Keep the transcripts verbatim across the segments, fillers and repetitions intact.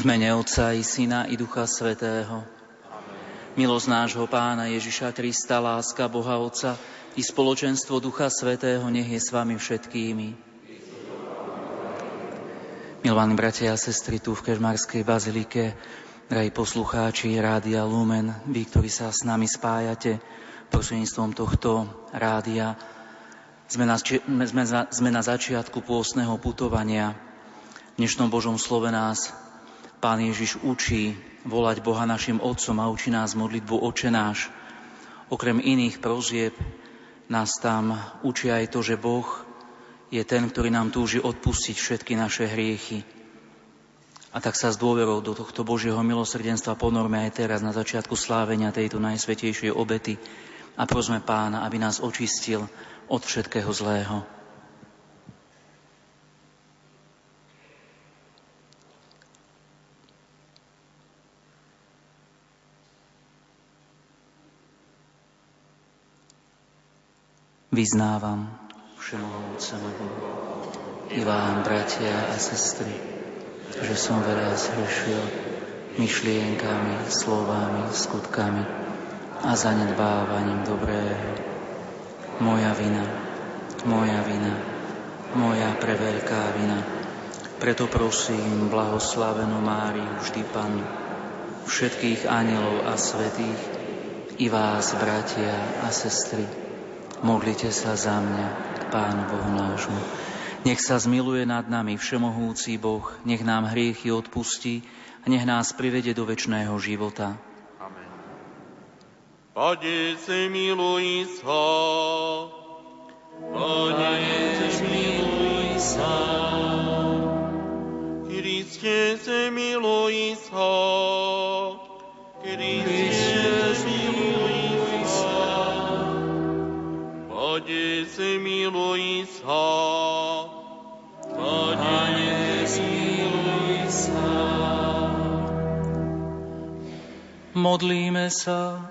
V mene Otca i Syna i Ducha Svätého. Milosť nášho Pána Ježiša Krista, láska Boha Otca i spoločenstvo Ducha Svätého nech je s vami všetkými. Milovaní bratia a sestry tu v Kežmarskej bazilike, drahí poslucháči Rádia Lumen, vy, ktorí sa s nami spájate prostredníctvom tohto rádia, sme na, sme, sme na začiatku pôstneho putovania. V dnešnom Božom slove nás Pán Ježiš učí volať Boha našim Otcom a učí nás modlitbu Otče náš. Okrem iných prosieb nás tam učí aj to, že Boh je ten, ktorý nám túži odpustiť všetky naše hriechy. A tak sa s dôverou do tohto Božieho milosrdenstva ponorme aj teraz na začiatku slávenia tejto najsvätejšej obety a prosme Pána, aby nás očistil od všetkého zlého. Vyznávam všemohúcemu Bohu i vám, bratia a sestry, že som veľa zhrešil myšlienkami, slovami, skutkami a zanedbávaním dobrého. Moja vina, moja vina, moja preveľká vina. Preto prosím blahoslavenú Máriu vždy Panu, všetkých anjelov a svätých i vás, bratia a sestry. Modlite sa za mňa, Pánu Bohu nášmu. Nech sa zmiluje nad nami všemohúci Boh, nech nám hriechy odpustí a nech nás privede do večného života. Amen. Pane, zmiluj sa. Pane, zmiluj sa. Kriste, zmiluj sa. Kriste, zmiluj sa. Pane, zmiluj sa. Pane, zmiluj sa. Modlíme sa.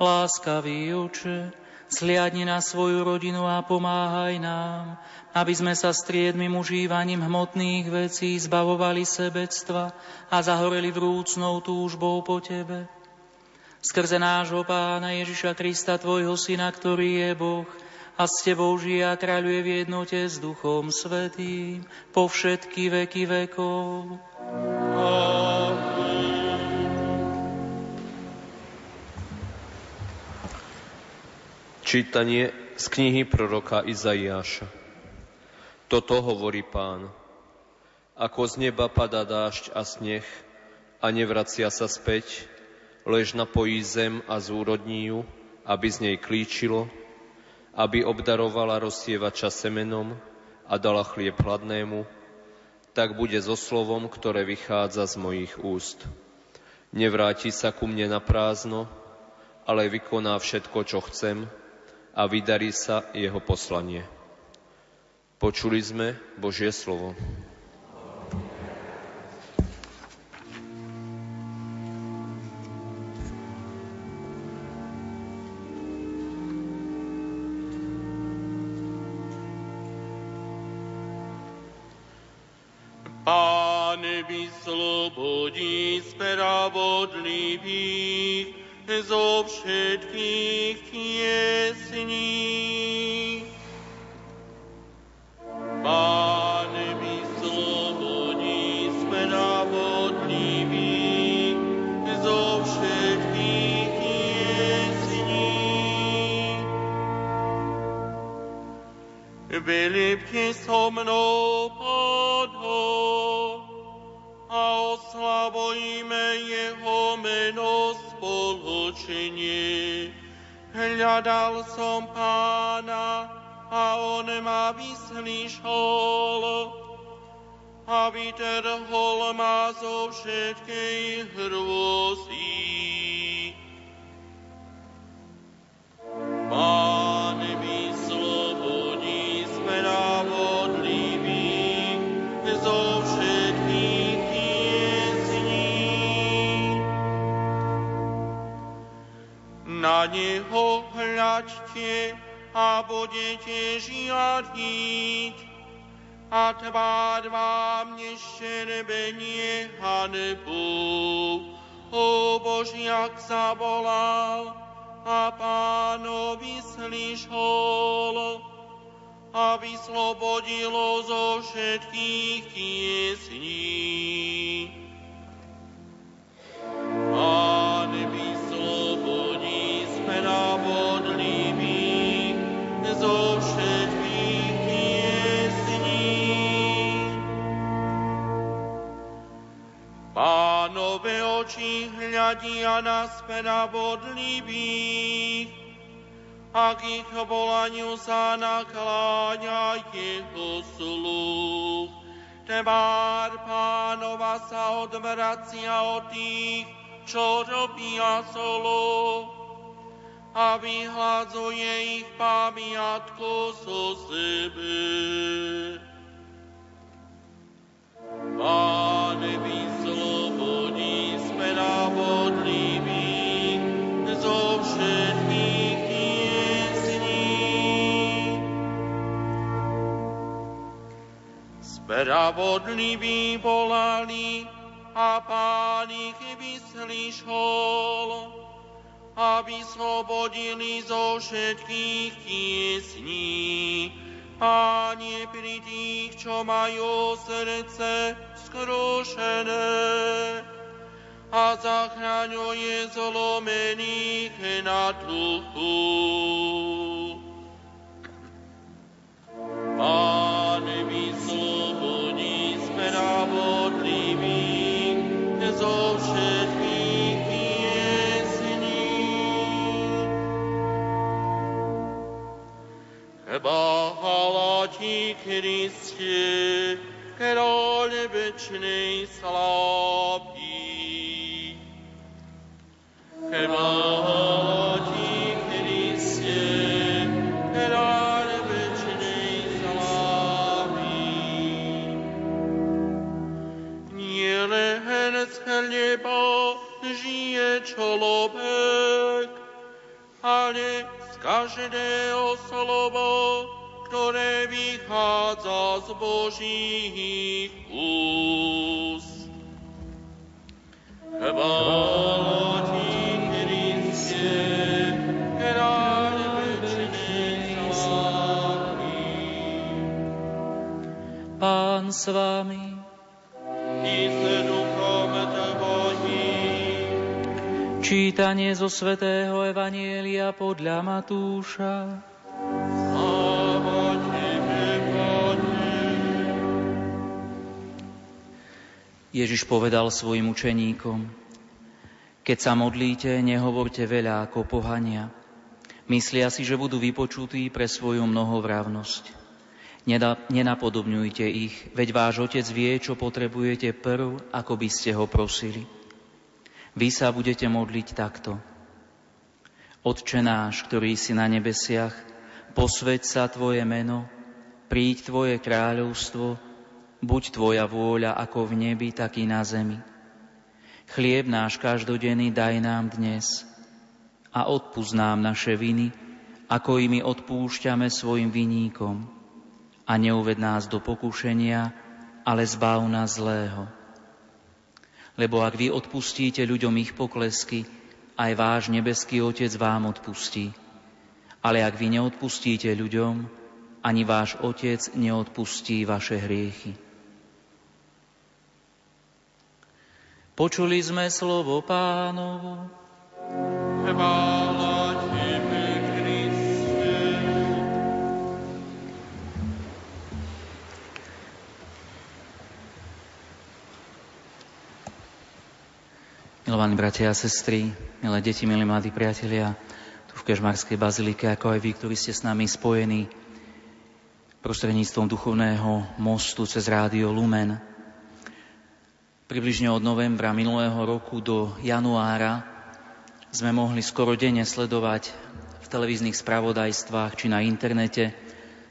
Láskavý Oče, sliadni na svoju rodinu a pomáhaj nám, aby sme sa striedmym užívaním hmotných vecí zbavovali sebectva a zahoreli vrúcnou túžbou po Tebe. Skrze nášho Pána Ježiša Krista, Tvojho Syna, ktorý je Boh a s Tebou žije a kráľuje v jednote s Duchom Svätým po všetky veky vekov. Amen. Čítanie z knihy proroka Izaiáša. Toto hovorí Pán. Ako z neba padá dážď a sneh a nevracia sa späť, lež napojí zem a zúrodní ju, aby z nej klíčilo, aby obdarovala rozsievača semenom a dala chlieb hladnému, tak bude so slovom, ktoré vychádza z mojich úst. Nevráti sa ku mne na prázdno, ale vykoná všetko, čo chcem, a vydarí sa jeho poslanie. Počuli sme Božie slovo. Pán vyslobodí spravodlivých zo všetkých tiesní. Pane, my slobodní sme návodními zo všetkých tiesní. Velebte so mnou Pána a oslavujme jeho meno spoločne. Hľadal som Pána a on ma vyslyšol a vytrhol ma zo všetkej hrôzy. Pane, my slobodní sme návodliví zo všetkých tiesní. Na neho hľaďte a budete žiadniť, a tvár vám nešterbenie hanbu. O Boží, jak zavolal, a Pánovi slyšol, a vyslobodilo zo všetkých tiesní. Pane, vyslobodí sme návodliví zo všetkých tiesní. Pánové oči hľadia na spravodlivých, a k ich volaniu sa nakláňa jeho sluch. Tvár Pánova sa odvracia od tých, čo robia zlo, a vyhľadzuje ich pamiatku zo sebe. Pane, vyslobodí sme návodlivých zo všetkých tiesní. Spravodliví volali a Pán ich vyslyšol a vyslobodili zo všetkých tiesní. Páne, pri tých, čo majú srdce skrušené, a zachraňuje zlomených na duchu. Páne, vyslobodí sme návodlivých zo všetkých Báhala ti, Kriste, kráľ večnej slávy. Báhala ti, Kriste, kráľ večnej slávy. Nie len z chleba žije človek, ale z každého slova, ktoré vychádza z Božích úst. Chvála ti, Kriste, kráľ večnej slávy. Pán s vami. I s duchom tvojím. Čítanie zo svätého Evanjelia podľa Matúša. Sláva tebe, Pane. Ježiš povedal svojim učeníkom: Keď sa modlíte, nehovorte veľa ako pohania. Myslia si, že budú vypočutí pre svoju mnohovravnosť. Nenapodobňujte ich, veď váš Otec vie, čo potrebujete prv, ako by ste ho prosili. Vy sa budete modliť takto. Otče náš, ktorý si na nebesiach, posväť sa tvoje meno, príď tvoje kráľovstvo, buď tvoja vôľa ako v nebi, tak i na zemi. Chlieb náš každodenný daj nám dnes a odpusť nám naše viny, ako i my odpúšťame svojim viníkom. A neuved nás do pokušenia, ale zbav nás zlého. Lebo ak vy odpustíte ľuďom ich poklesky, aj váš nebeský Otec vám odpustí. Ale ak vy neodpustíte ľuďom, ani váš Otec neodpustí vaše hriechy. Počuli sme slovo Pánovo. Chvála Tebe, Kriste. Milovaní bratia a sestry, milé deti, milí mladí priatelia, tu v Kežmarskej bazilike, ako aj vy, ktorí ste s nami spojení prostredníctvom duchovného mostu cez Rádio Lumen. Približne od novembra minulého roku do januára sme mohli skoro denne sledovať v televíznych spravodajstvách či na internete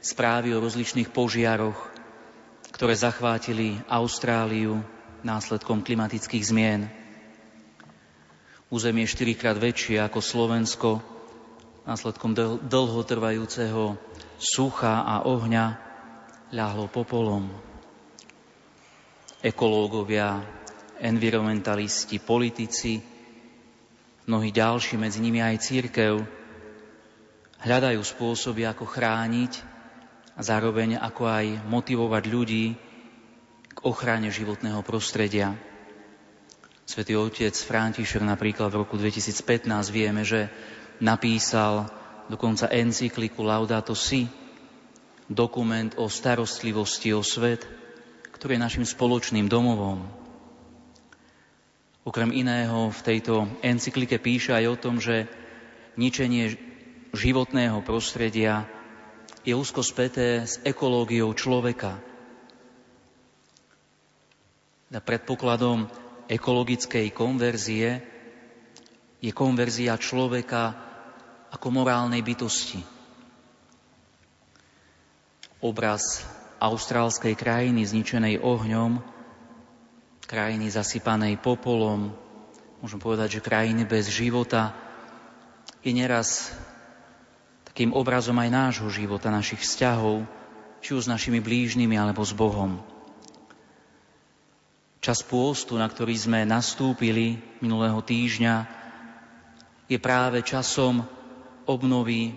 správy o rozličných požiaroch, ktoré zachvátili Austráliu následkom klimatických zmien. Územie štyrikrát väčšie ako Slovensko následkom dl- dlhotrvajúceho sucha a ohňa ľahlo popolom. Ekológovia, environmentalisti, politici, mnohí ďalší, medzi nimi aj cirkev, hľadajú spôsoby, ako chrániť a zároveň ako aj motivovať ľudí k ochrane životného prostredia. Svätý Otec František napríklad v roku dvetisícpätnásť, vieme, že napísal dokonca encykliku Laudato Si, dokument o starostlivosti o svet, ktorý je našim spoločným domovom. Okrem iného v tejto encyklike píše aj o tom, že ničenie životného prostredia je úzko späté s ekológiou človeka. A predpokladom ekologickej konverzie je konverzia človeka ako morálnej bytosti. Obraz austrálskej krajiny zničenej ohňom, krajiny zasypanej popolom, môžem povedať, že krajiny bez života, je neraz takým obrazom aj nášho života, našich vzťahov, či už s našimi blížnymi, alebo s Bohom. Čas pôstu, na ktorý sme nastúpili minulého týždňa, je práve časom obnovy,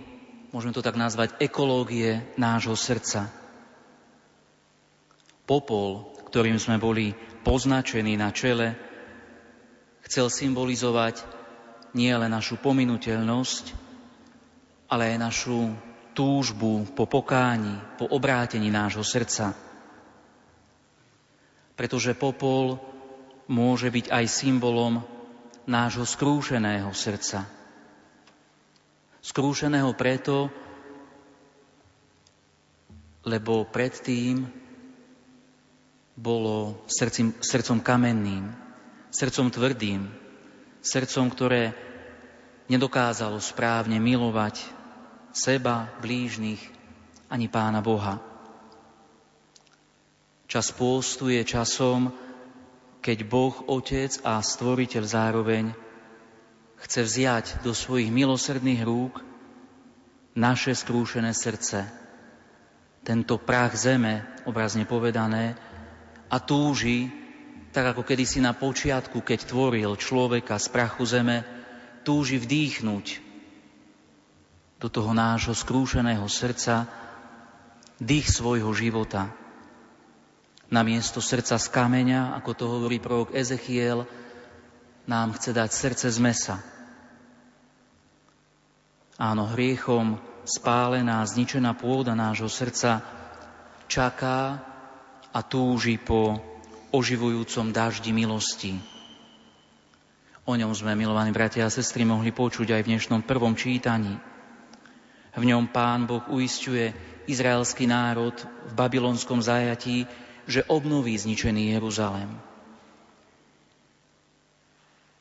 môžeme to tak nazvať, ekológie nášho srdca. Popol, ktorým sme boli poznačení na čele, chcel symbolizovať nie len našu pominuteľnosť, ale aj našu túžbu po pokáni, po obrátení nášho srdca. Pretože popol môže byť aj symbolom nášho skrúšeného srdca. Skrúšeného preto, lebo predtým bolo srdcom, srdcom kamenným, srdcom tvrdým, srdcom, ktoré nedokázalo správne milovať seba, blížnych, ani Pána Boha. Čas pôstu je časom, keď Boh, Otec a Stvoriteľ zároveň chce vziať do svojich milosrdných rúk naše skrúšené srdce. Tento prach zeme, obrazne povedané, a túži, tak ako kedysi na počiatku, keď tvoril človeka z prachu zeme, túži vdýchnuť do toho nášho skrúšeného srdca dých svojho života. Namiesto srdca z kameňa, ako to hovorí prorok Ezechiel, nám chce dať srdce z mäsa. Áno, hriechom spálená, zničená pôda nášho srdca čaká a túži po oživujúcom daždi milosti. O ňom sme, milovaní bratia a sestry, mohli počuť aj v dnešnom prvom čítaní. V ňom Pán Boh uisťuje izraelský národ v babylonskom zajatí, že obnoví zničený Jeruzalém.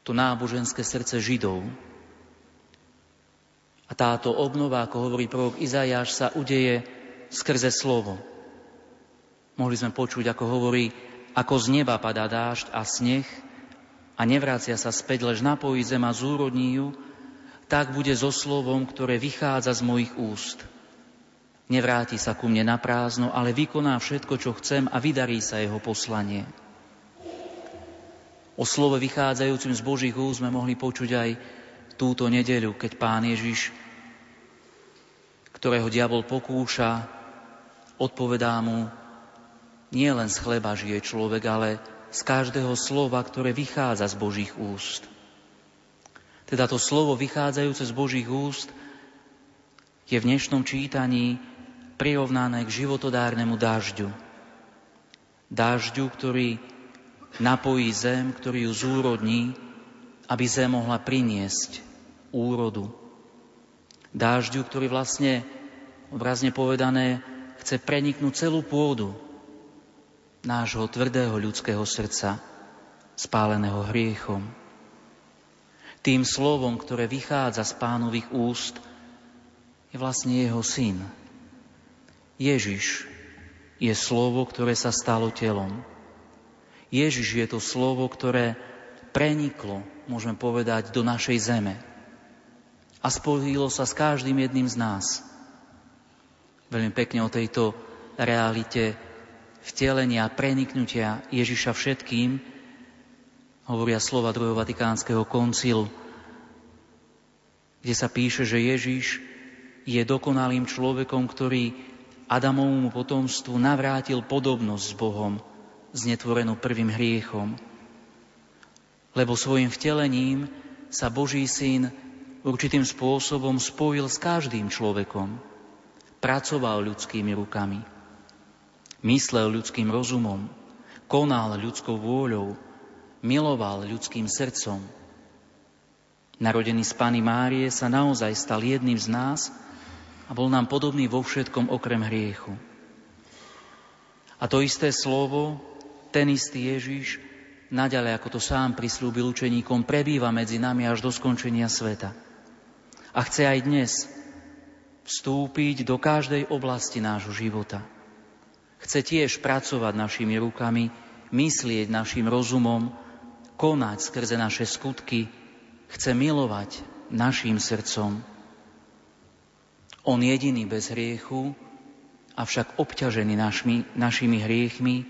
To náboženské srdce Židov. A táto obnova, ako hovorí prorok Izaiáš, sa udeje skrze slovo. Mohli sme počuť, ako hovorí, ako z neba padá dážď a sneh a nevracia sa späť, lež napojí zem a zúrodní ju, tak bude so slovom, ktoré vychádza z mojich úst. Nevráti sa ku mne na prázdno, ale vykoná všetko, čo chcem a vydarí sa jeho poslanie. O slove vychádzajúcim z Božích úst sme mohli počuť aj túto nedeľu, keď Pán Ježiš, ktorého diabol pokúša, Odpovedá mu, nie len z chleba žije človek, ale z každého slova, ktoré vychádza z Božích úst. Teda to slovo vychádzajúce z Božích úst je v dnešnom čítaní prirovnané k životodárnemu dažďu. Dažďu, ktorý napojí zem, ktorý ju zúrodní, aby zem mohla priniesť úrodu. Dážďu, ktorý vlastne, obrazne povedané, chce preniknúť celú pôdu nášho tvrdého ľudského srdca, spáleného hriechom. Tým slovom, ktoré vychádza z Pánových úst, je vlastne jeho syn. Ježiš je slovo, ktoré sa stalo telom. Ježiš je to slovo, ktoré preniklo, môžeme povedať, do našej zeme a spojilo sa s každým jedným z nás. Veľmi pekne o tejto realite vtelenia, preniknutia Ježiša všetkým hovoria slova druhého Vatikánskeho koncilu, kde sa píše, že Ježiš je dokonalým človekom, ktorý Adamovmu potomstvu navrátil podobnosť s Bohom, znetvorenú prvým hriechom. Lebo svojim vtelením sa Boží syn určitým spôsobom spojil s každým človekom. Pracoval ľudskými rukami, myslel ľudským rozumom, konal ľudskou vôľou, miloval ľudským srdcom. Narodený z Panny Márie sa naozaj stal jedným z nás a bol nám podobný vo všetkom okrem hriechu. A to isté slovo, ten istý Ježiš, naďalej, ako to sám prislúbil učeníkom, prebýva medzi nami až do skončenia sveta. A chce aj dnes vstúpiť do každej oblasti nášho života. Chce tiež pracovať našimi rukami, myslieť našim rozumom, konať skrze naše skutky, chce milovať našim srdcom. On jediný bez hriechu, avšak obťažený našimi, našimi hriechmi,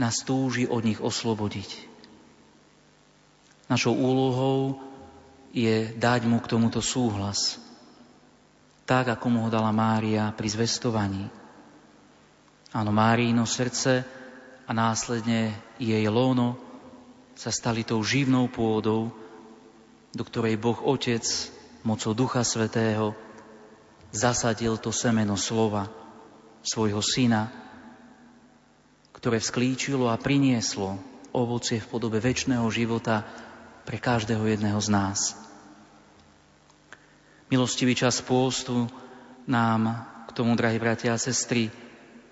nás túži od nich oslobodiť. Našou úlohou je dať mu k tomuto súhlas, tak, ako mu ho dala Mária pri zvestovaní. Áno, Máriino srdce a následne jej lóno sa stali tou živnou pôdou, do ktorej Boh Otec mocou Ducha Svätého zasadil to semeno slova svojho syna, ktoré vzklíčilo a prinieslo ovocie v podobe večného života pre každého jedného z nás. Milostivý čas pôstu nám k tomu, drahí bratia a sestry,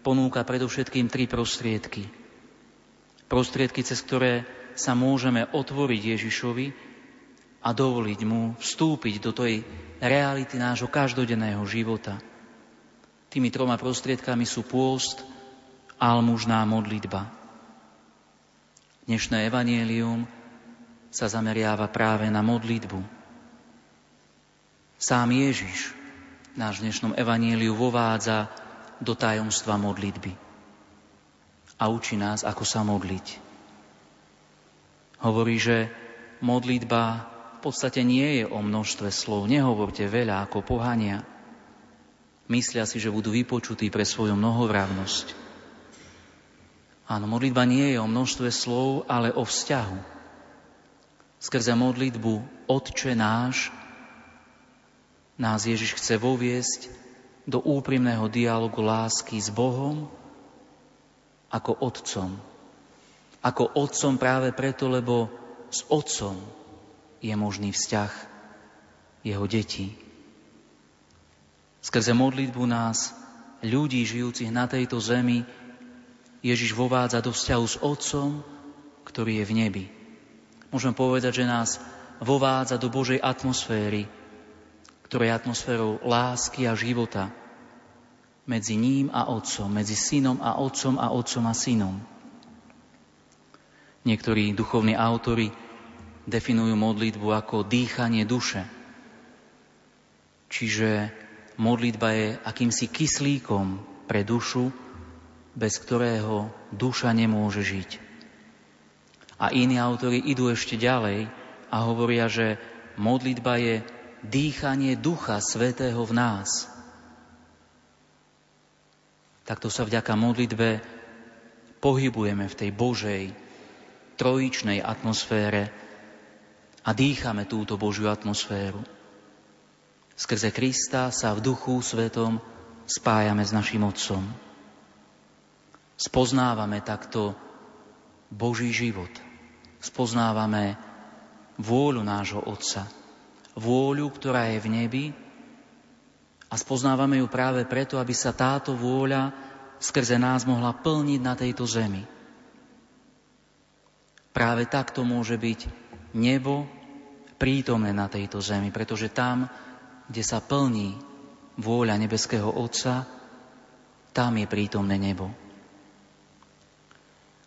ponúka predovšetkým tri prostriedky. Prostriedky, cez ktoré sa môžeme otvoriť Ježišovi a dovoliť mu vstúpiť do tej reality nášho každodenného života. Tými troma prostriedkami sú pôst, almužná modlitba. Dnešné evanjelium sa zameriava práve na modlitbu. Sám Ježiš náš v dnešnom evanjeliu vovádza do tajomstva modlitby a učí nás, ako sa modliť. Hovorí, že modlitba v podstate nie je o množstve slov. Nehovorte veľa ako pohania. Myslia si, že budú vypočutí pre svoju mnohovravnosť. Áno, modlitba nie je o množstve slov, ale o vzťahu. Skrze modlitbu Otče náš nás Ježiš chce voviesť do úprimného dialogu lásky s Bohom ako Otcom. Ako Otcom práve preto, lebo s Otcom je možný vzťah jeho detí. Skrze modlitbu nás, ľudí žijúcich na tejto zemi, Ježiš vovádza do vzťahu s Otcom, ktorý je v nebi. Môžeme povedať, že nás vovádza do Božej atmosféry, ktorá je atmosférou lásky a života medzi ním a Otcom, medzi synom a Otcom a Otcom a synom. Niektorí duchovní autori definujú modlitbu ako dýchanie duše. Čiže modlitba je akýmsi kyslíkom pre dušu, bez ktorého duša nemôže žiť. A iní autori idú ešte ďalej a hovoria, že modlitba je dýchanie Ducha Svätého v nás. Takto sa vďaka modlitbe pohybujeme v tej Božej, trojičnej atmosfére a dýchame túto Božiu atmosféru. Skrze Krista sa v Duchu Svetom spájame s našim Otcom. Spoznávame takto Boží život. Spoznávame vôľu nášho Otca. Vôľu, ktorá je v nebi, a spoznávame ju práve preto, aby sa táto vôľa skrze nás mohla plniť na tejto zemi. Práve takto môže byť nebo prítomné na tejto zemi, pretože tam, kde sa plní vôľa nebeského Otca, tam je prítomné nebo.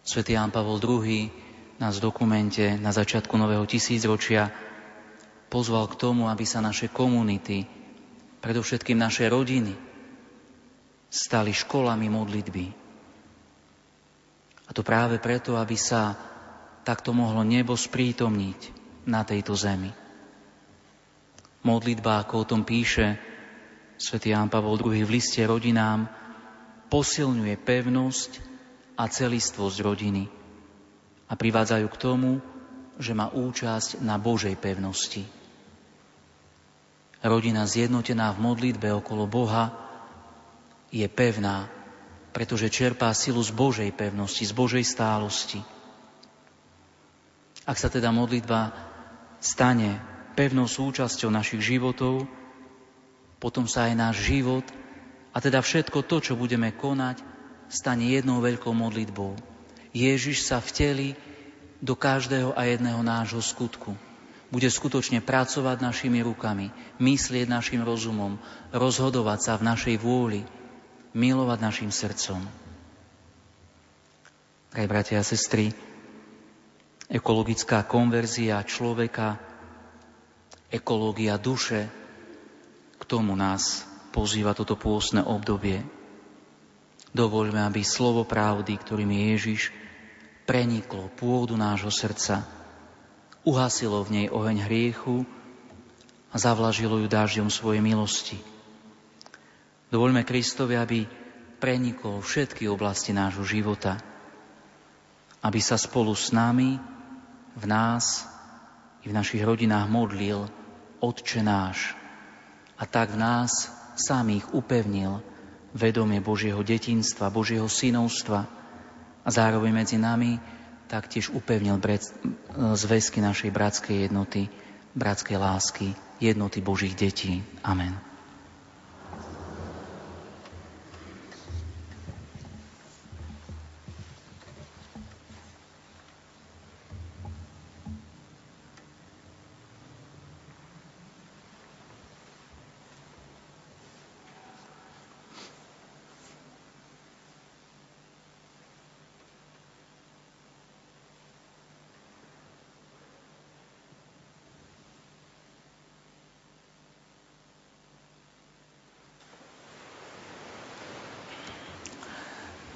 Svätý Ján Pavol druhý nás v dokumente na začiatku nového tisícročia pozval k tomu, aby sa naše komunity, predovšetkým naše rodiny, stali školami modlitby. A to práve preto, aby sa takto mohlo nebo sprítomniť na tejto zemi. Modlitba, ako o tom píše svätý Ján Pavol druhý v liste rodinám, posilňuje pevnosť a celistvosť rodiny a privádzajú k tomu, že má účasť na Božej pevnosti. Rodina zjednotená v modlitbe okolo Boha je pevná, pretože čerpá silu z Božej pevnosti, z Božej stálosti. Ak sa teda modlitba stane pevnou súčasťou našich životov, potom sa aj náš život, a teda všetko to, čo budeme konať, stane jednou veľkou modlitbou. Ježiš sa vtelí do každého a jedného nášho skutku. Bude skutočne pracovať našimi rukami, myslieť našim rozumom, rozhodovať sa v našej vôli, milovať našim srdcom. Drahí bratia a sestry, ekologická konverzia človeka, ekológia duše, k tomu nás pozýva toto pôstne obdobie. Dovoľme, aby slovo pravdy, ktorým je Ježiš, preniklo pôdu nášho srdca, uhasilo v nej oheň hriechu a zavlažilo ju dážďom svojej milosti. Dovoľme Kristovi, aby prenikol všetky oblasti nášho života, aby sa spolu s nami, v nás i v našich rodinách modlil Otče náš a tak v nás samých upevnil vedomie Božieho detinstva, Božieho synovstva a zároveň medzi nami taktiež upevnil zväzky našej bratskej jednoty, bratskej lásky, jednoty Božích detí. Amen.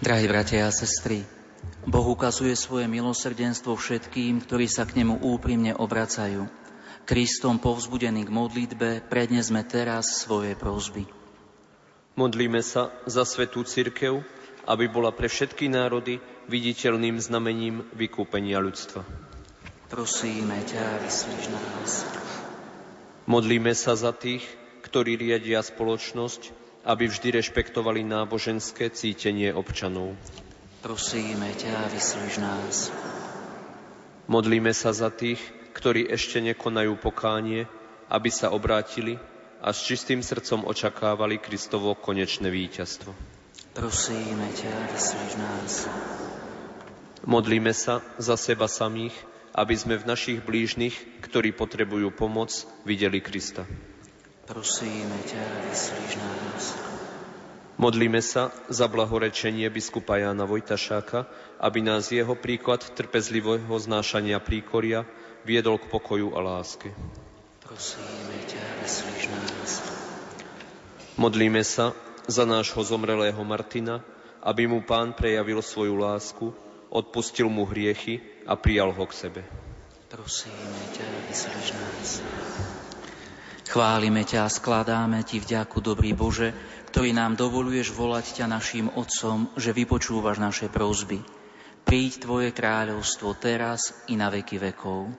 Drahí bratia a sestry, Boh ukazuje svoje milosrdenstvo všetkým, ktorí sa k nemu úprimne obracajú. Kristom povzbudení k modlitbe, prednesme teraz svoje prosby. Modlíme sa za svätú cirkev, aby bola pre všetky národy viditeľným znamením vykúpenia ľudstva. Prosíme ťa, vyslíš na nás. Modlíme sa za tých, ktorí riadia spoločnosť, aby vždy rešpektovali náboženské cítenie občanov. Prosíme ťa, vyslíš nás. Modlíme sa za tých, ktorí ešte nekonajú pokánie, aby sa obrátili a s čistým srdcom očakávali Kristovo konečné víťazstvo. Prosíme ťa, vyslíš nás. Modlíme sa za seba samých, aby sme v našich blížnych, ktorí potrebujú pomoc, videli Krista. Prosíme ťa, vyslíš nás. Modlíme sa za blahorečenie biskupa Jána Vojtašáka, aby nás jeho príklad trpezlivého znášania príkoria viedol k pokoju a láske. Prosíme ťa, vyslíš nás. Modlíme sa za nášho zomrelého Martina, aby mu Pán prejavil svoju lásku, odpustil mu hriechy a prijal ho k sebe. Prosíme ťa, vyslíš nás. Chválime ťa a skladáme ti vďaku, dobrý Bože, ktorý nám dovoluješ volať ťa naším Otcom, že vypočúvaš naše prosby. Príď Tvoje kráľovstvo teraz i na veky vekov.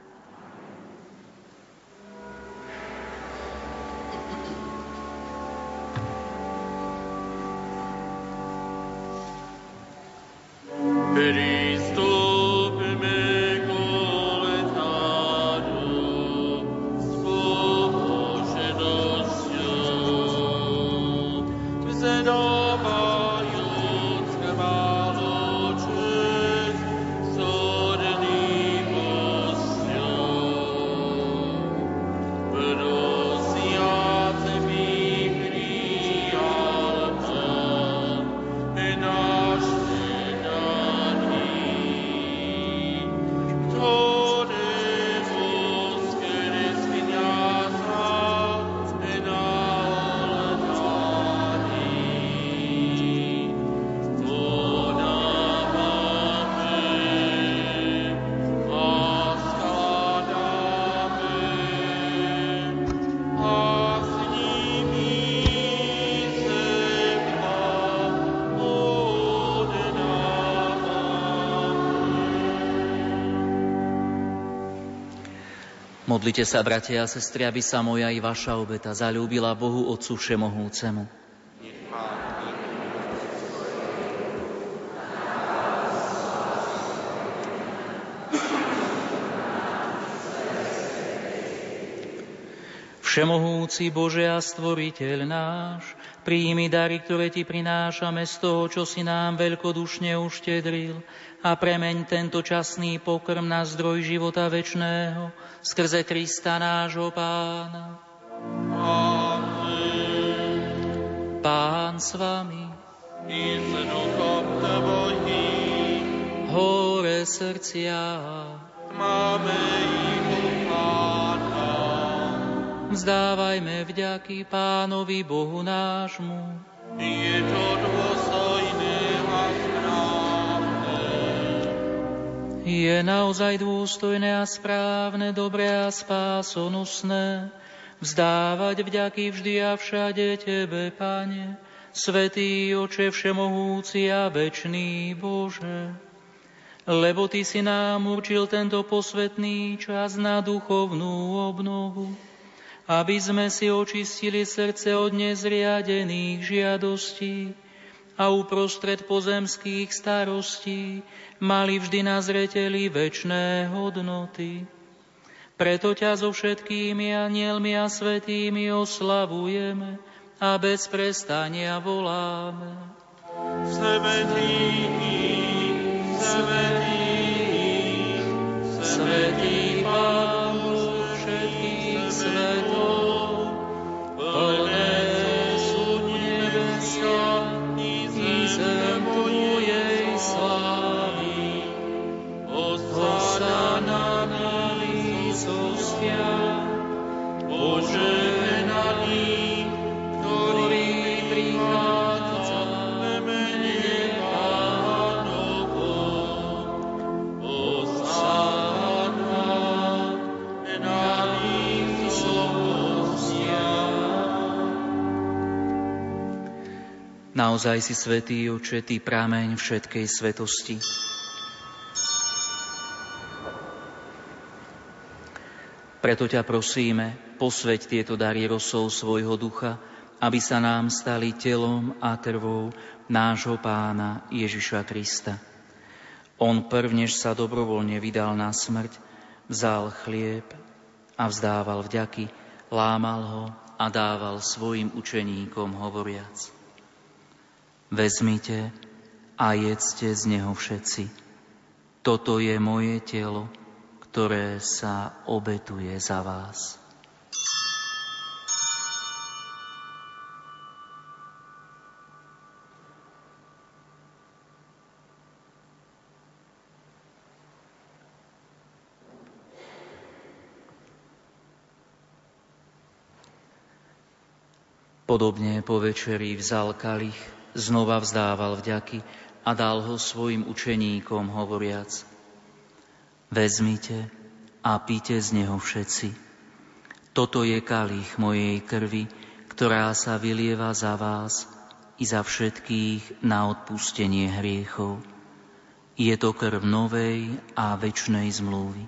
Modlite sa, bratia a sestry, aby sa moja i vaša obeta zaľúbila Bohu Otcu Všemohúcemu. Všemohúci Bože a Stvoriteľ náš, príjmi dary, ktoré Ti prinášame z toho, čo si nám veľkodušne uštedril, a premeň tento časný pokrm na zdroj života večného, skrze Krista nášho Pána. Amen. Pán s vami. I s duchom tvojím. Hore srdcia. Máme i Pána. Vzdávajme vďaky Pánovi Bohu nášmu. Je to dôstojné a správne. Je naozaj dôstojné a správne, dobré a spásonosné vzdávať vďaky vždy a všade Tebe, Pane, Svätý Oče Všemohúci a večný Bože. Lebo Ty si nám určil tento posvetný čas na duchovnú obnovu, aby sme si očistili srdce od nezriadených žiadostí a uprostred pozemských starostí mali vždy na zreteli večné hodnoty. Preto ťa so všetkými anielmi a svätými oslavujeme a bez prestania voláme. Svätý, svätý, svätý Pán všetkých svetov, naozaj si svätý, Oče, Ty prameň všetkej svetosti. Preto ťa prosíme, posväť tieto dary rosou svojho ducha, aby sa nám stali telom a krvou nášho Pána Ježiša Krista. On prvnež sa dobrovoľne vydal na smrť, vzal chlieb a vzdával vďaky, lámal ho a dával svojim učeníkom hovoriac: vezmite a jedzte z neho všetci. Toto je moje telo, ktoré sa obetuje za vás. Podobne po večeri vzal kalich, znova vzdával vďaky a dal ho svojim učeníkom hovoriac: vezmite a pite z neho všetci. Toto je kalich mojej krvi, ktorá sa vylieva za vás i za všetkých na odpustenie hriechov. Je to krv novej a večnej zmluvy.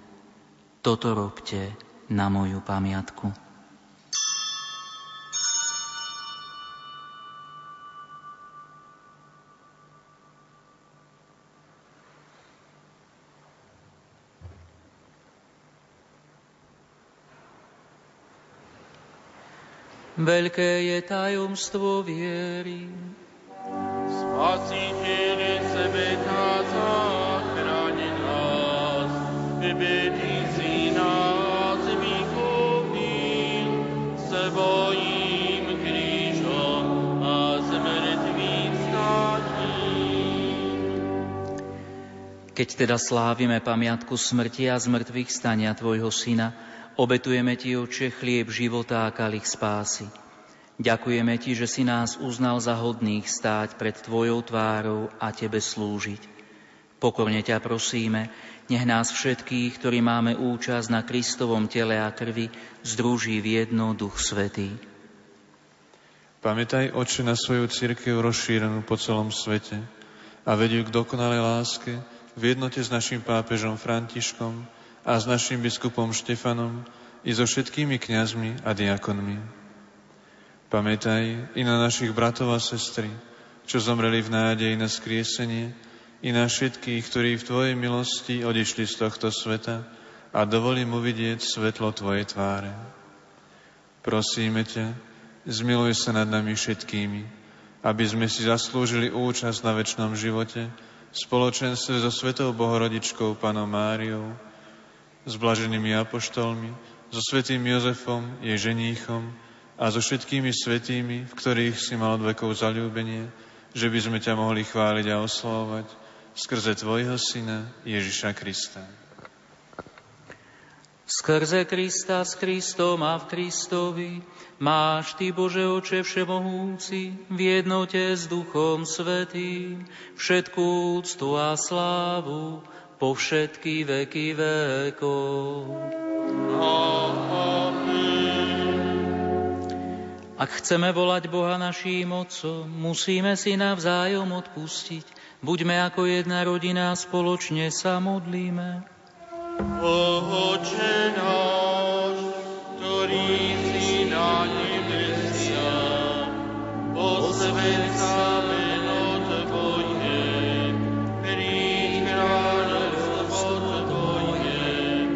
Toto robte na moju pamiatku. Veľké je tajomstvo viery. Spasiteľ sebeta zachráni nás, vybedí si nás výchovný, svojím krížom a z mŕtvych vstaní. Keď teda slávime pamiatku smrti a zmŕtvych stania tvojho syna, obetujeme ti, Otče, chlieb života a kalich spásy. Ďakujeme ti, že si nás uznal za hodných stáť pred tvojou tvárou a tebe slúžiť. Pokorne ťa prosíme, nech nás všetkých, ktorí máme účasť na Kristovom tele a krvi, združí v jedno Duch Svätý. Pamätaj, Otče, na svoju cirkev rozšírenú po celom svete a vedí k dokonalej láske v jednote s našim pápežom Františkom a s našim biskupom Štefanom i so všetkými kňazmi a diakonmi. Pamätaj i na našich bratov a sestry, čo zomreli v nádeji na skriesenie, i na všetkých, ktorí v Tvojej milosti odišli z tohto sveta a dovolím uvidieť svetlo Tvojej tváre. Prosíme ťa, zmiluj sa nad nami všetkými, aby sme si zaslúžili účasť na večnom živote v spoločenstve so Svetou Bohorodičkou Pannou Máriou, s blaženými apoštolmi, so svätým Jozefom, jej ženíchom a so všetkými svätými, v ktorých si mal od vekov zaľúbenie, že by sme ťa mohli chváliť a oslavovať skrze tvojho syna Ježiša Krista. Skrze Krista, s Kristom a v Kristovi máš ty, Bože Oče všemohúci, v jednote s Duchom Svätým všetku úctu a slávu po všetky veky vekov. Amen. Ak chceme volať Boha naším Otcom, musíme si navzájom odpustiť. Buďme ako jedna rodina, spoločne sa modlíme. Oče náš, ktorý si na nebesiach, posväť sa meno Tvoje, príď kráľovstvo Tvoje,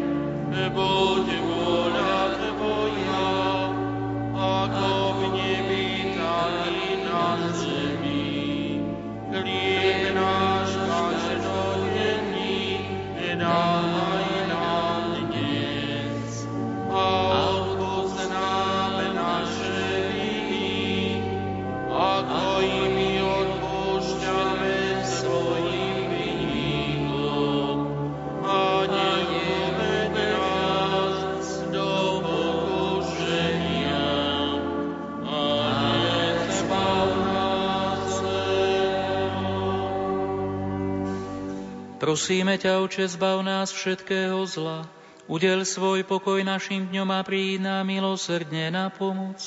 buď vôľa Tvoja, ako v nebi, tak i na zemi. Chlieb náš každodenný, nedávaj nám dnes, a odpusť nám naše viny, ako i my odpúšťame svojim viníkom, a neuveď nás do pokušenia, a nezbav nás zlého. Prosíme ťa, Oče, zbav nás všetkého zla, udeľ svoj pokoj našim dňom a príď nám milosrdne na pomoc,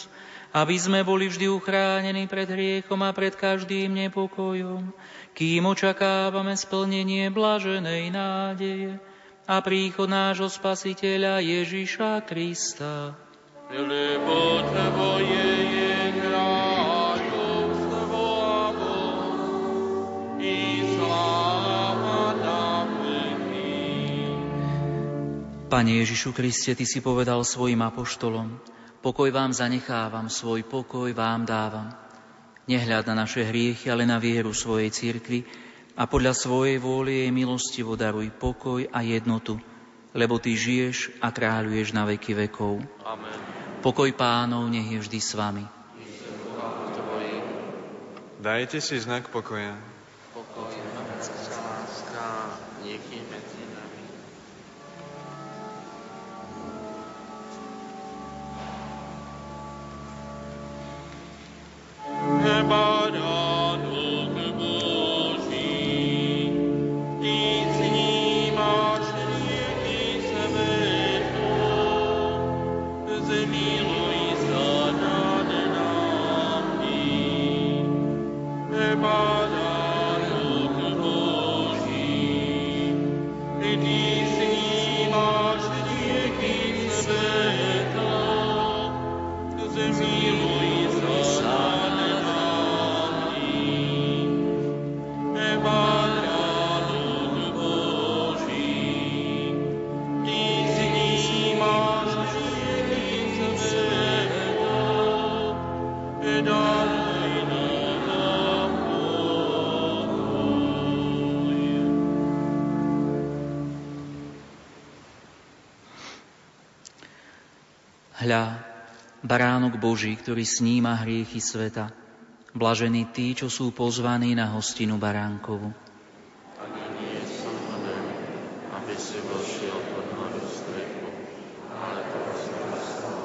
aby sme boli vždy uchránení pred hriechom a pred každým nepokojom, kým očakávame splnenie blaženej nádeje a príchod nášho Spasiteľa Ježiša Krista. Lebo Tvoje je kráľovstvo a moc i sláva na veky. Pane Ježišu Kriste, Ty si povedal svojim apoštolom: Pokoj vám zanechávam, svoj pokoj vám dávam. Nehľad na naše hriechy, ale na vieru svojej cirkvi a podľa svojej vôle jej milostivo daruj pokoj a jednotu, lebo Ty žiješ a kráľuješ na veky vekov. Amen. Pokoj Pánov nech je vždy s vami. Dajte si znak pokoja. Pokoj nebeská láska, nech je medzi nami. Baránok Boží, Ty snímaš hriechy sveta, zmiluj sa nad nami. Hľa, baránok Boží, ktorý sníma hriechy sveta, blažení tí, čo sú pozvaní na hostinu baránkovu. Ani nie som hoden, aby si vošiel pod moju strechu, ale prosím ma slovo.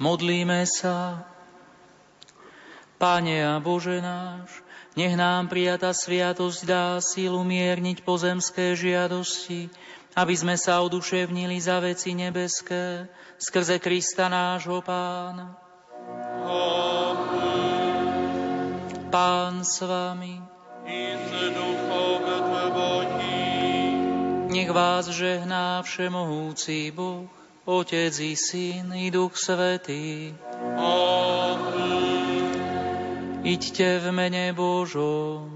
Modlíme sa. Pane a Bože náš, nech nám prijatá sviatosť dá sílu mierniť pozemské žiadosti, aby sme sa oduševnili za veci nebeské, skrze Krista nášho Pána. Amen. Pán s vami. Nech vás žehná všemohúci Boh, Otec i Syn i Duch Svätý. Amen. Iďte v mene Božom.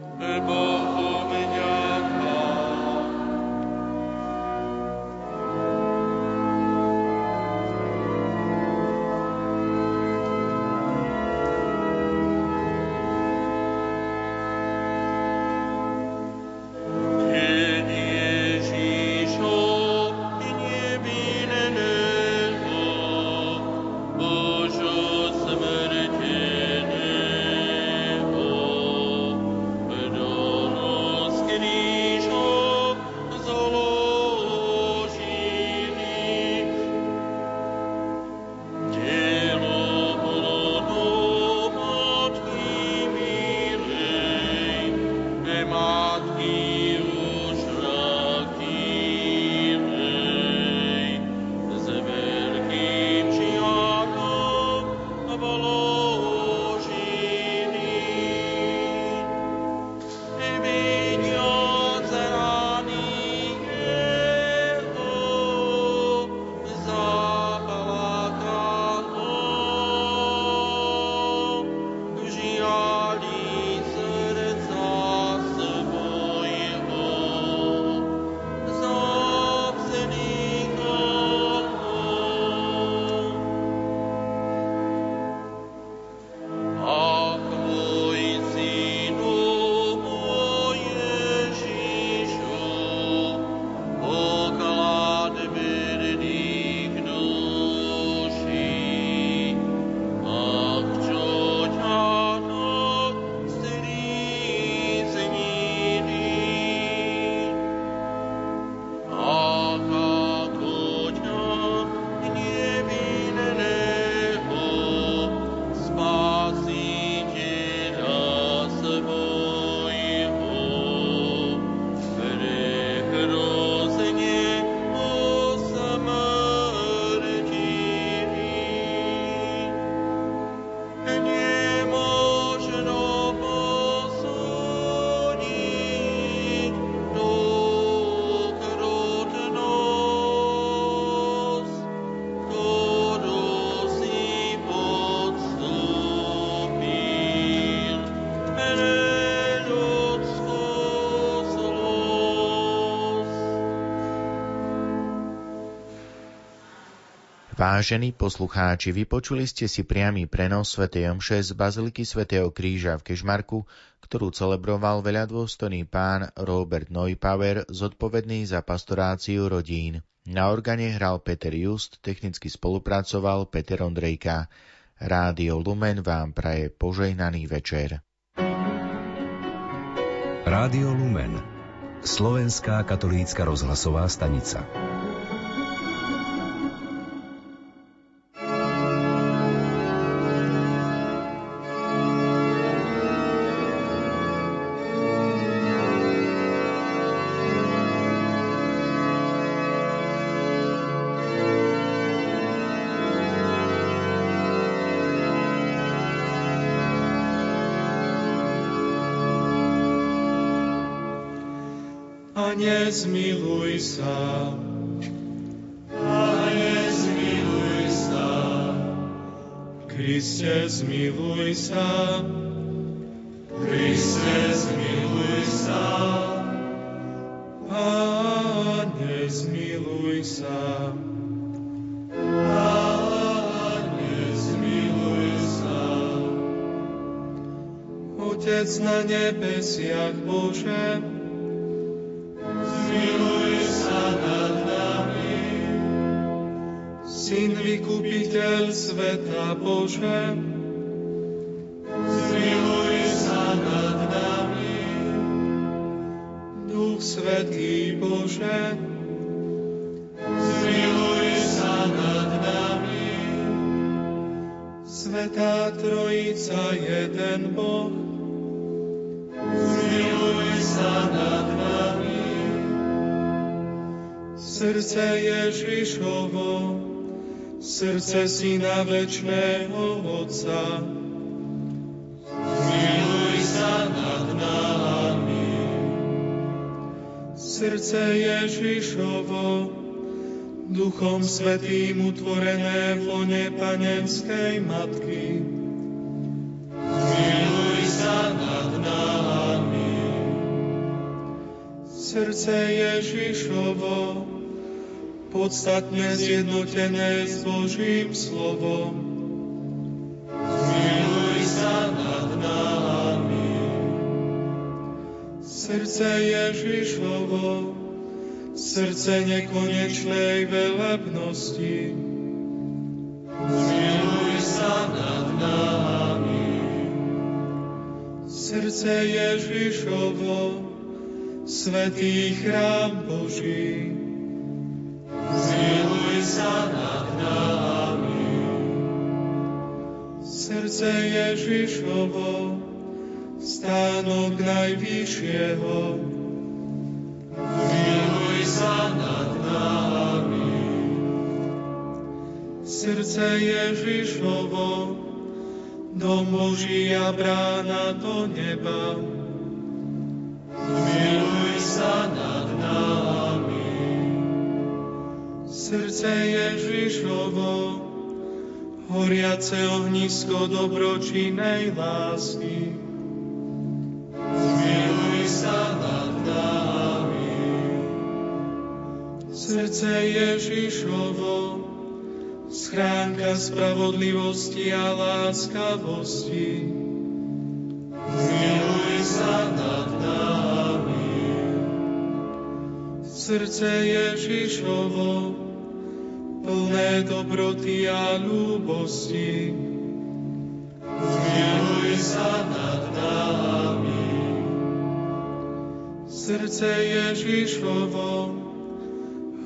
Any Vážení poslucháči, vypočuli ste si priamy prenos svätej omše z Baziliky svätého Kríža v Kežmarku, ktorú celebroval veľadôstojný pán Robert Neupauer, zodpovedný za pastoráciu rodín. Na organe hral Peter Just, technicky spolupracoval Peter Ondrejka. Rádio Lumen vám praje požehnaný večer. Rádio Lumen, slovenská katolícka rozhlasová stanica. Zmiluj sa, Pane, zmiluj sa, Kriste, zmiluj sa, Kriste, zmiluj sa, Pane, zmiluj sa, Pane, zmiluj sa. Otec na nebesiach Bože, Syn vykupiteľ sveta Bože, zmiluj sa nad nami. Duch Svätý Bože, zmiluj sa nad nami. Svätá Trojica, jeden Boh, zmiluj sa nad nami. Srdce Ježišovo, srdce Syna večného Otca, zmiluj sa nad nami. Srdce Ježišovo, Duchom Svätým utvorené v lone panenskej matky, zmiluj sa nad nami. Srdce Ježišovo, podstatne zjednotené s Božím slovom, zmiluj sa nad nami. Srdce Ježišovo, srdce nekonečnej velebnosti, zmiluj sa nad nami. Srdce Ježišovo, svätý chrám Boží, zmiluj sa nad nami. Srdce Ježišovo, stánok najvyššieho, zmiluj sa nad nami. Srdce Ježišovo, dom Boží a brána do neba, zmiluj sa nad nami. Srdce Ježišovo, horiace ohnisko dobročinnej lásky, zmiluj sa nad nami. Srdce Ježišovo, schránka spravodlivosti a láskavosti, zmiluj sa nad nami. Srdce Ježišovo, plné dobroty a ľúbosti, zmiluj sa nad nami. Srdce Ježišovo,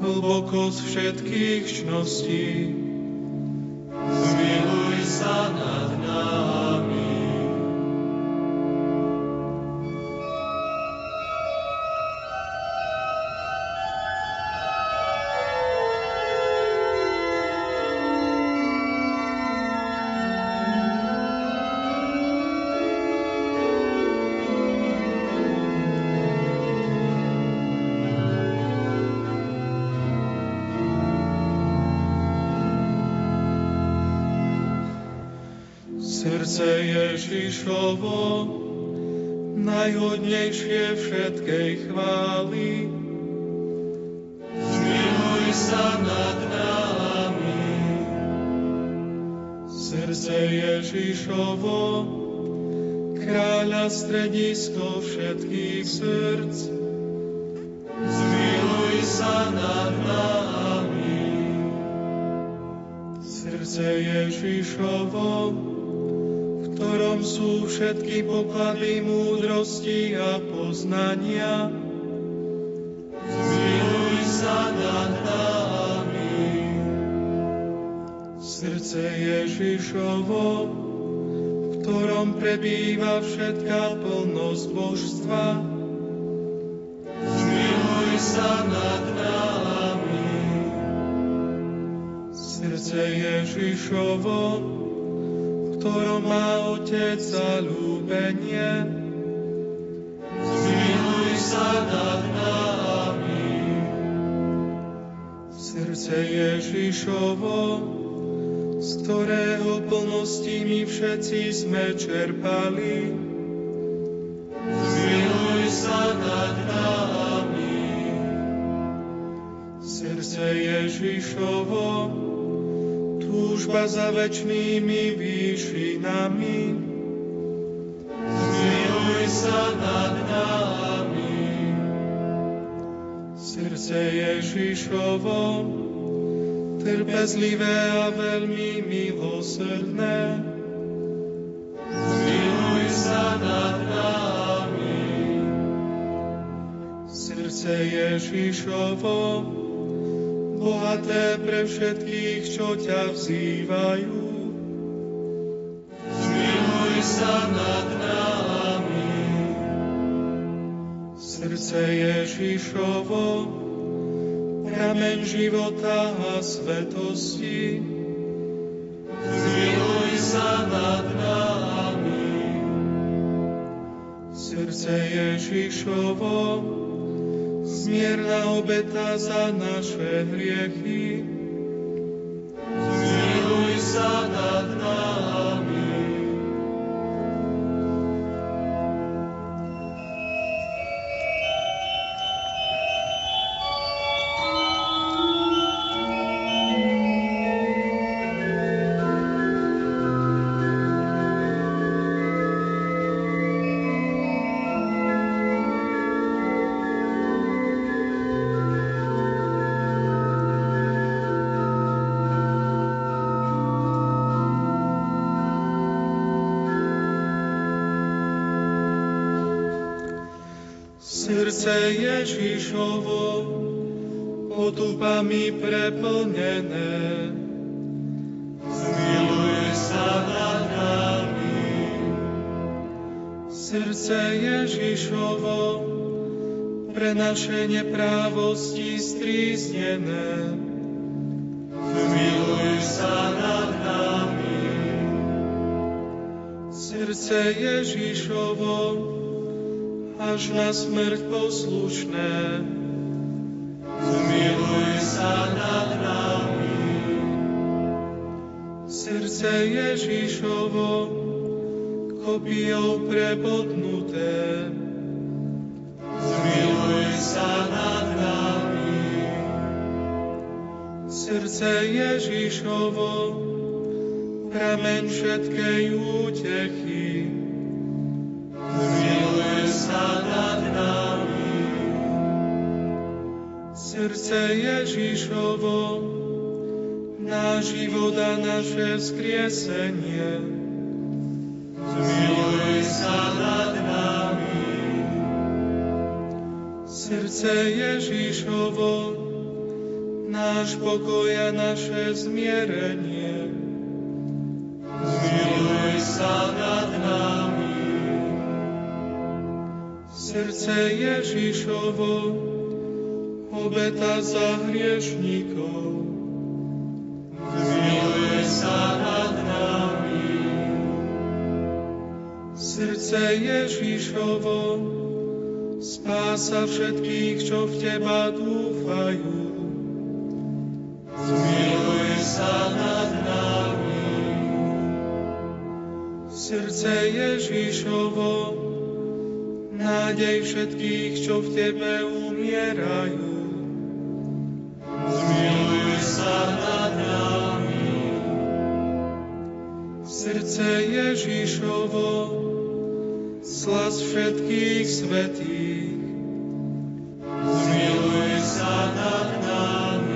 hlbokosť všetkých čností, zmiluj sa nad nami. Srdce Ježišovo, najhodnejšie všetkej chvály, zmiluj sa nad nami. srdce Ježišovo, kráľa stredisko všetkých srdc, zmiluj sa nad nami. Srdce Ježišovo, v ktorom sú všetky poklady múdrosti a poznania, zmiluj sa nad nami. Srdce Ježišovo, v ktorom prebýva všetká plnosť božstva, zmiluj sa nad nami. Srdce Ježišovo, v ktorom má Otec zaľúbenie, zmiluj sa nad nami. Srdce Ježišovo, z ktorého plnosti my všetci sme čerpali, zmiluj sa nad nami. Srdce Ježišovo, túžba za večnými výšinami, zmiluj sa nad nami. Srdce Ježišovo, trpezlivé a veľmi milosrdné, zmiluj sa nad nami. Srdce Ježišovo, bohaté pre všetkých, čo ťa vzývajú, zmiluj sa nad nami. Srdce Ježišovo, prameň života a svetosti, zmiluj sa nad nami. Srdce Ježišovo, smierna obeta za naše hriechy, zmiluj sa nad nami. Srdce Ježišovo, odúbami preplnené, zmiluj sa nad nami. Srdce Ježišovo, pre naše neprávosti stríznené, zmiluj sa nad nami. Srdce Ježišovo, až na smrť poslušné, zmiluj sa nad nami. Srdce Ježišovo, kopijou prebodnuté, zmiluj sa nad nami. Srdce Ježišovo, prameň všetkej útechy, zmiluj sa nad nami. Srdce Ježišovo, náš život a naše vzkriesenie, zmiluj sa nad nami. Srdce Ježišovo, náš pokoj a naše zmierenie, zmiluj sa nad nami. Srdce Ježišovo, obeta za hriešnikov, zmiluj sa nad nami. Srdce Ježišovo, spása všetkých, čo v teba dúfajú, zmiluj sa nad nami. Srdce Ježišovo, nádej všetkých, čo v tebe umierajú, zmiluj sa nad nami. Ježišovo, slas všetkých svätých, zmiluj sa nad nami.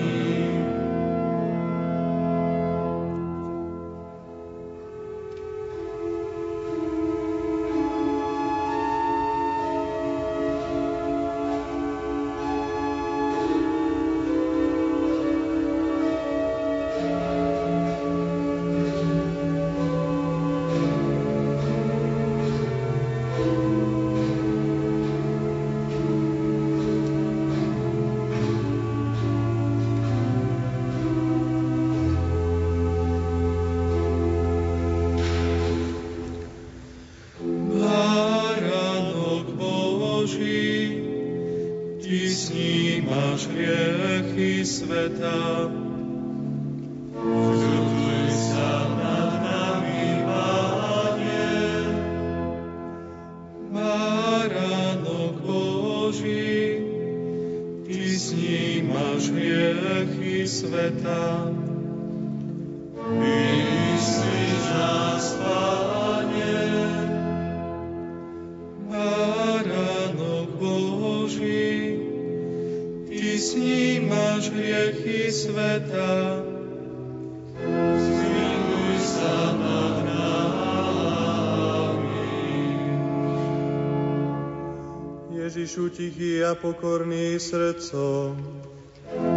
Ježišu, tichý a pokorný srdcom,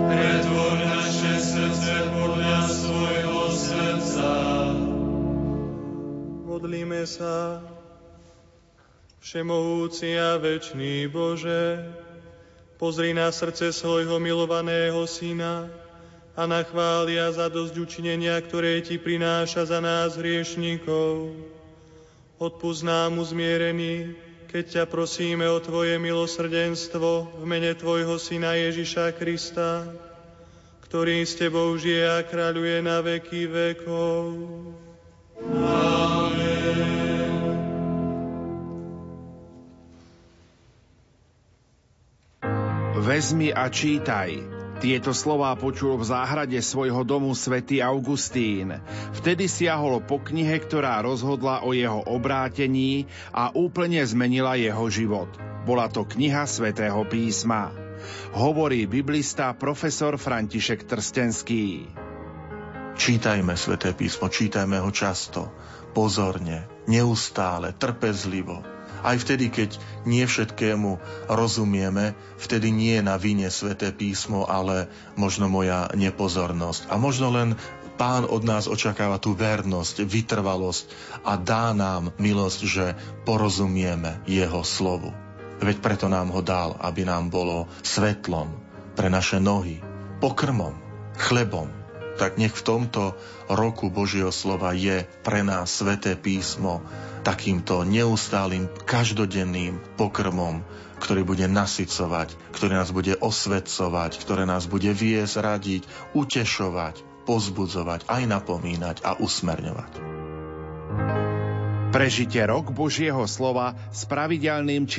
pretvor naše srdce podľa svojho srdca. Modlíme sa. Všemohúci a večný Bože, pozri na srdce svojho milovaného syna a na chvály a zadosť učinenia, ktoré ti prináša za nás hriešnikov. Odpusť nám uzmierený, keď ťa prosíme o tvoje milosrdenstvo v mene tvojho syna Ježiša Krista, ktorý s tebou žije a kráľuje na veky vekov. Amen. Vezmi a čítaj. Tieto slová počul v záhrade svojho domu svätý Augustín. Vtedy siahol po knihe, ktorá rozhodla o jeho obrátení a úplne zmenila jeho život. Bola to kniha svätého písma. Hovorí biblista profesor František Trstenský. Čítajme sväté písmo, čítajme ho často, pozorne, neustále, trpezlivo. Aj vtedy, keď nie všetkému rozumieme, vtedy nie je na vine sväté písmo, ale možno moja nepozornosť. A možno len Pán od nás očakáva tú vernosť, vytrvalosť a dá nám milosť, že porozumieme jeho slovu. Veď preto nám ho dal, aby nám bolo svetlom pre naše nohy, pokrmom, chlebom. Tak nech v tomto roku Božieho slova je pre nás sväté písmo takýmto neustálým, každodenným pokrmom, ktorý bude nasycovať, ktorý nás bude osvetcovať, ktoré nás bude viesť, radiť, utešovať, pozbudzovať, aj napomínať a usmerňovať. Prežite rok Božieho slova s pravidelným či